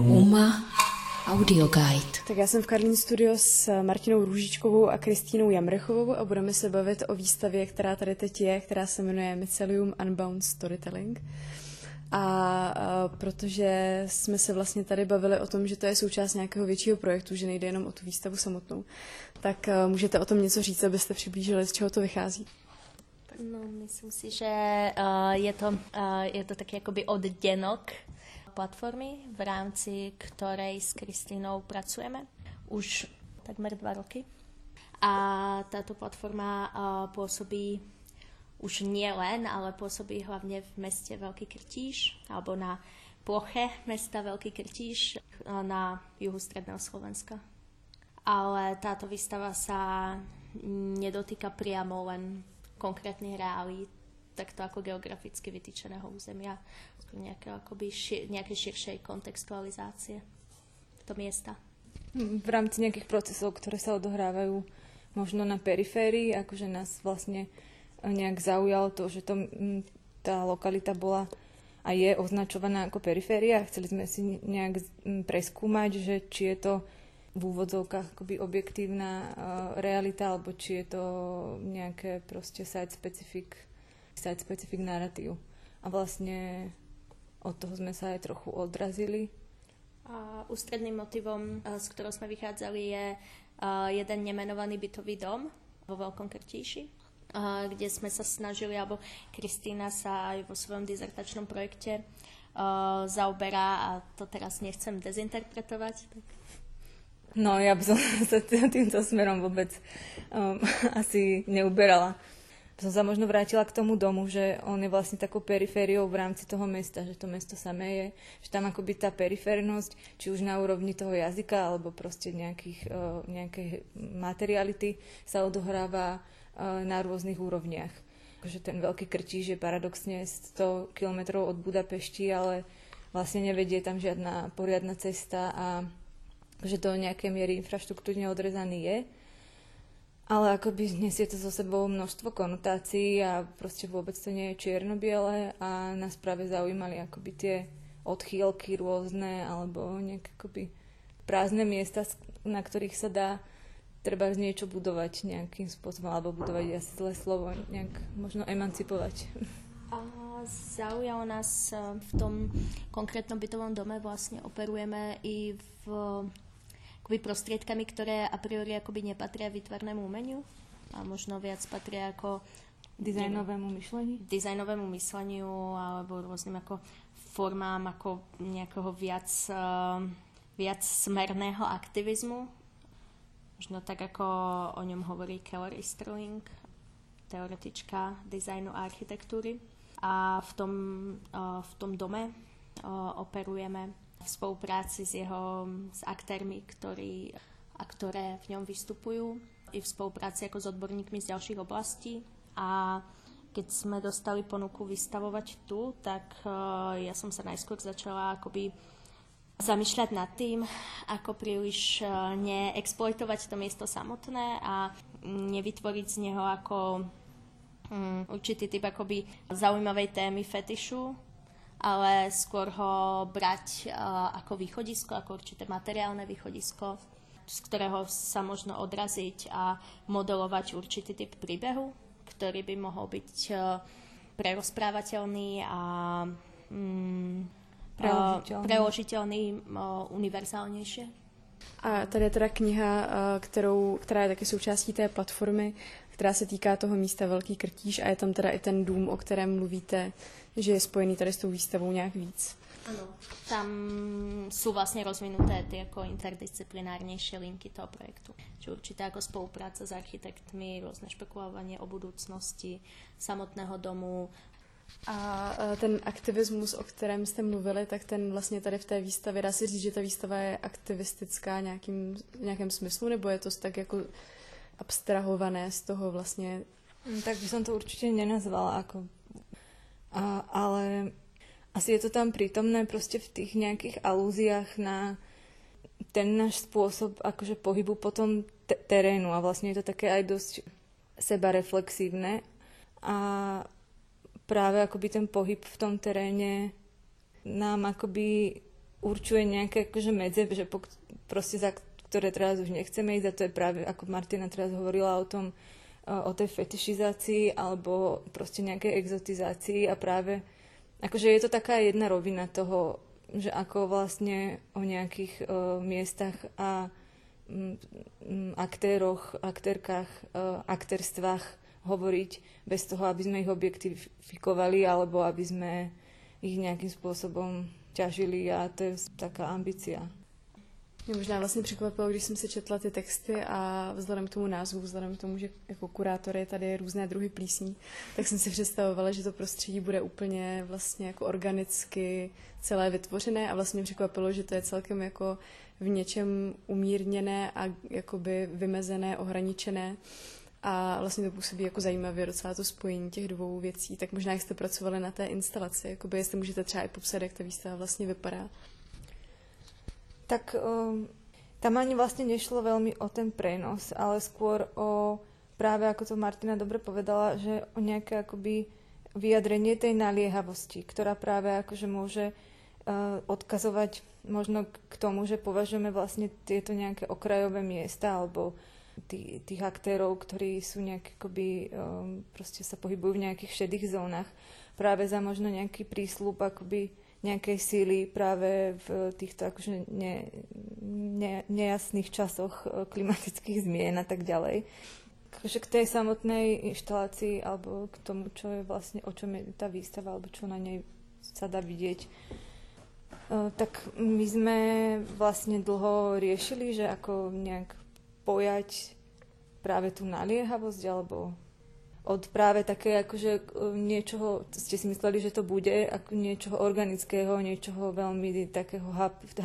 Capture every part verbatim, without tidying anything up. Uma Audio Guide. Tak já jsem v Karlin Studios s Martinou Růžičkovou a Kristínou Jamrichovou a budeme se bavit o výstavě, která tady teď je, která se jmenuje Mycelium Unbound Storytelling. A, a protože jsme se vlastně tady bavili o tom, že to je součást nějakého většího projektu, že nejde jenom o tu výstavu samotnou, tak můžete o tom něco říct, abyste přiblížili, z čeho to vychází? No, myslím si, že je to, je to tak jakoby odděnok platformy, v rámci které s Kristínou pracujeme už takmer dva roky. A tato platforma působí už nielen, ale působí hlavně v městě Velký Krtíš, alebo na ploche města Velký Krtíš na juhu středného Slovenska. Ale tato výstava se nedotýká priamo len konkrétnych reálií, takto jako geograficky vytýčeného územia, nějaké, akoby šir, nějaké širšej kontextualizácie to města. V rámci nějakých procesů, které se odohrávají možno na periférii, jakože nás vlastně nějak zaujalo to, že to, ta lokalita byla a je označovaná jako periféria a chceli jsme si nějak preskúmať, že či je to v úvodzovkách akoby objektívna uh, realita, alebo či je to nejaké proste site-specific, site-specific narratív. A vlastne od toho sme sa aj trochu odrazili. A ústredným motivom, z ktorého sme vychádzali, je uh, jeden nemenovaný bytový dom vo Veľkom Krtíši, uh, kde sme sa snažili, alebo Kristína sa aj vo svojom dizertačnom projekte uh, zaoberá, a to teraz nechcem dezinterpretovať, tak... No, ja by som sa týmto smerom vôbec um, asi neuberala. Som sa možno vrátila k tomu domu, že on je vlastne takou perifériou v rámci toho mesta, že to mesto samé je, že tam akoby tá periférnosť, či už na úrovni toho jazyka, alebo proste nejakých, uh, nejakej materiality sa odohráva uh, na rôznych úrovniach. Takže ten Veľký Krtíš je paradoxne sto kilometrov od Budapešti, ale vlastne nevedie tam žiadna poriadna cesta a že do nejakej miery infraštruktúrne odrezaný je, ale akoby nesie to so sebou množstvo konotácií a proste vôbec to nie je čierno-biele a nás práve zaujímali akoby tie odchýlky rôzne alebo nejaké akoby prázdne miesta, na ktorých sa dá treba niečo budovať nejakým spôsobom, alebo budovať asi zlé slovo, nejak možno emancipovať. Zaujalo nás v tom konkrétnom bytovom dome, vlastne operujeme i v akoby prostriedkami, ktoré a priori akoby nepatria výtvarnému umeniu a možno viac patria ako dizajnovému myšleniu, dizajnovému mysleniu alebo rôznym ako formám ako nejakého viac, viac smerného aktivizmu. Možno tak ako o ňom hovorí Keller Easterling, teoretička dizajnu a architektúry. A v tom, v tom dome operujeme v spolupráci s jeho s aktérmi, ktorí, a ktoré v ňom vystupujú, i v spolupráci ako s odborníkmi z ďalších oblastí. A keď sme dostali ponuku vystavovať tu, tak ja som sa najskôr začala akoby zamýšľať nad tým, ako príliš neexploitovať to miesto samotné a nevytvoriť z neho ako Mm, určitý typ akoby zaujímavej témy fetišu, ale skôr ho brať uh, ako východisko, ako určité materiálne východisko, z ktorého sa možno odraziť a modelovať určitý typ príbehu, ktorý by mohol byť uh, prerozprávateľný a mm, preložiteľný, uh, preložiteľný uh, univerzálnejšie. A tady je teda kniha, kterou, která je taky součástí té platformy, která se týká toho místa Velký Krtíš a je tam teda i ten dům, o kterém mluvíte, že je spojený tady s tou výstavou nějak víc. Ano, tam jsou vlastně rozvinuté ty jako interdisciplinárnější linky toho projektu. Či určitě jako spolupráce s architektmi, různé špekulování o budoucnosti samotného domu. A ten aktivismus, o kterém jste mluvili, tak ten vlastně tady v té výstavě, dá se říct, že ta výstava je aktivistická nějakým, nějakém smyslu, nebo je to tak jako abstrahované z toho vlastně? Tak by som to určitě nenazvala, jako. A, ale asi je to tam prítomné prostě v těch nějakých alúziách na ten náš způsob akože pohybu po tom te- terénu a vlastně je to také aj dosť sebareflexívne a práve akoby ten pohyb v tom teréne nám akoby určuje nejaké akože medze, že po, proste za ktoré teraz už nechceme ísť, a to je práve, ako Martina teraz hovorila o tom, o tej fetišizácii alebo proste nejakej exotizácii, a práve akože je to taká jedna rovina toho, že ako vlastne o nejakých uh, miestach a um, aktéroch, aktérkach, uh, aktérstvách hovoriť bez toho, aby sme ich objektifikovali alebo aby sme ich nějakým způsobem ťažili, a to je taká ambicia. Mě možná vlastně překvapilo, když jsem si četla ty texty a vzhledem k tomu názvu, vzhledem k tomu, že jako kurátor je tady různé druhy plísní, tak jsem si představovala, že to prostředí bude úplně vlastně jako organicky celé vytvořené, a vlastně mě překvapilo, že to je celkem jako v něčem umírněné a jakoby vymezené, ohraničené. A vlastně to působí jako zajímavě docela to spojení těch dvou věcí. Tak možná, jak jste pracovali na té instalaci, jakoby, jestli můžete třeba i popsat, jak ta výstava vlastně vypadá. Tak um, tam ani vlastně nešlo velmi o ten prenos, ale skôr o právě, jako to Martina dobře povedala, že o nějaké jakoby vyjadrenie tej naliehavosti, která právě jakože může uh, odkazovat možno k tomu, že považujeme vlastně tyto nějaké okrajové města alebo Tých, tých aktérov, ktorí sú nejak akoby, um, proste sa pohybujú v nejakých šedých zónach, práve za možno nejaký prísľub akoby nejakej síly práve v týchto akože ne, ne, nejasných časoch klimatických zmien a tak ďalej. Takže k tej samotnej inštalácii alebo k tomu, čo je vlastne, o čom je tá výstava alebo čo na nej sa dá vidieť, uh, tak my sme vlastne dlho riešili, že ako nejak pojať práve tú naliehavosť, alebo od práve také akože niečoho, ste si mysleli, že to bude, ako niečoho organického, niečoho veľmi takého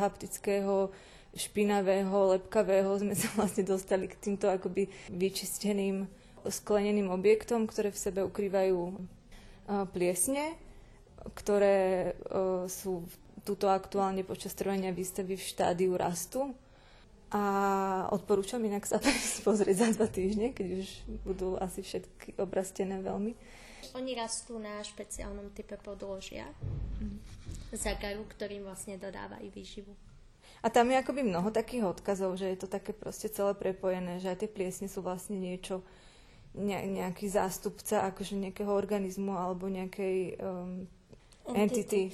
haptického, špinavého, lepkavého, sme sa vlastne dostali k týmto akoby vyčisteným, skleneným objektom, ktoré v sebe ukrývajú pliesne, ktoré sú tuto aktuálne počas trvania výstavy v štádiu rastu. A odporúčam inak sa pozrieť za dva týždne, keď už budú asi všetky obrastené veľmi. Oni rastú na špeciálnom type podložia, zagajú, ktorým vlastne dodávajú výživu. A tam je akoby mnoho takých odkazov, že je to také proste celé prepojené, že aj tie pliesne sú vlastne niečo, nejaký zástupca akože nejakého organizmu alebo nejakej um, entity.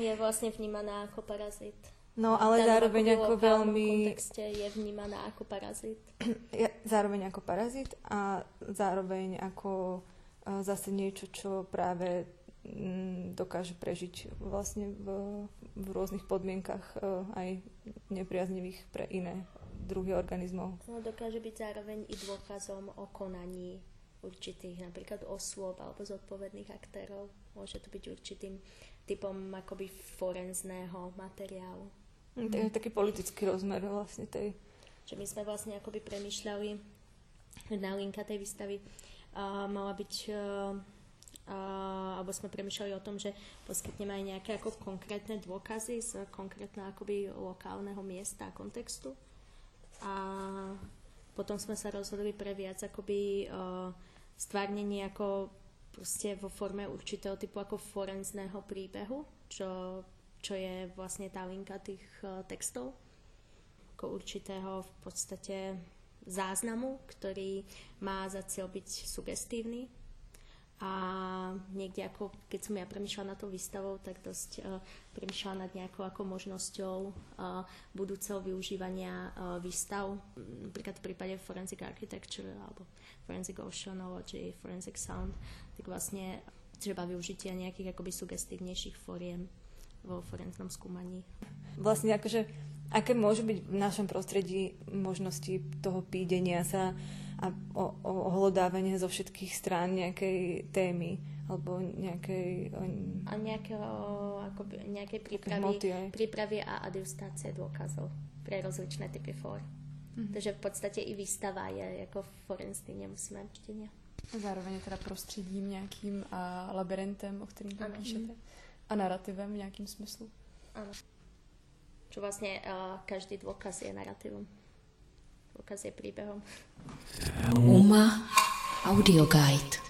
Je vlastne vnímaná ako parazit. No, ale zároveň jako velmi... V kontexte je vnímaná jako parazit. Zároveň jako parazit a zároveň jako zase něco, co právě dokáže prežiť vlastně v, v různých podmínkách aj nepriaznivých pre iné druhy organizmů. No, dokáže být zároveň i dôkazom o konaní určitých například osôb alebo zodpovědných aktérov. Může to být určitým typom akoby forenzného materiálu. To je taký politický rozmer vlastne tej. Že my sme vlastne akoby premýšľali, jedna linka tej výstavy uh, mala byť, uh, uh, alebo sme premýšľali o tom, že poskytneme aj nejaké ako konkrétne dôkazy z konkrétne akoby lokálneho miesta a kontextu. A potom sme sa rozhodli pre viac akoby uh, stvárnenie ako proste vo forme určitého typu ako forenzného príbehu, čo, čo je vlastne tá linka tých uh, textov, ako určitého v podstate záznamu, ktorý má za cieľ byť sugestívny. A niekde ako, keď som ja premýšľala nad tou výstavou, tak dosť uh, premýšľala nad nejakou ako možnosťou uh, budúceho využívania uh, výstav, napríklad v prípade forensic architecture alebo forensic oceology, forensic sound, tak vlastne treba využitia nejakých akoby sugestívnejších foriem vo forenznom skúmaní. Vlastne akože, aké môžu byť v našom prostredí možnosti toho pídenia sa a o, o ohľadávanie zo všetkých strán nejakej témy alebo nejakej... A nejakého, akoby, nejakej prípravy, prípravy a adjustácie dôkazov pre rozličné typy fór. Mm-hmm. Takže v podstate i výstava je jako forenzný, nemusíme čtenia. Zároveň je teda prostředím nějakým a labirintem, o kterým tam píšete. A narrativem v nějakým smyslu. Ano. Čo vlastně uh, každý dôkaz je narrativem. Dôkaz je príbehom. Uma Audio Guide.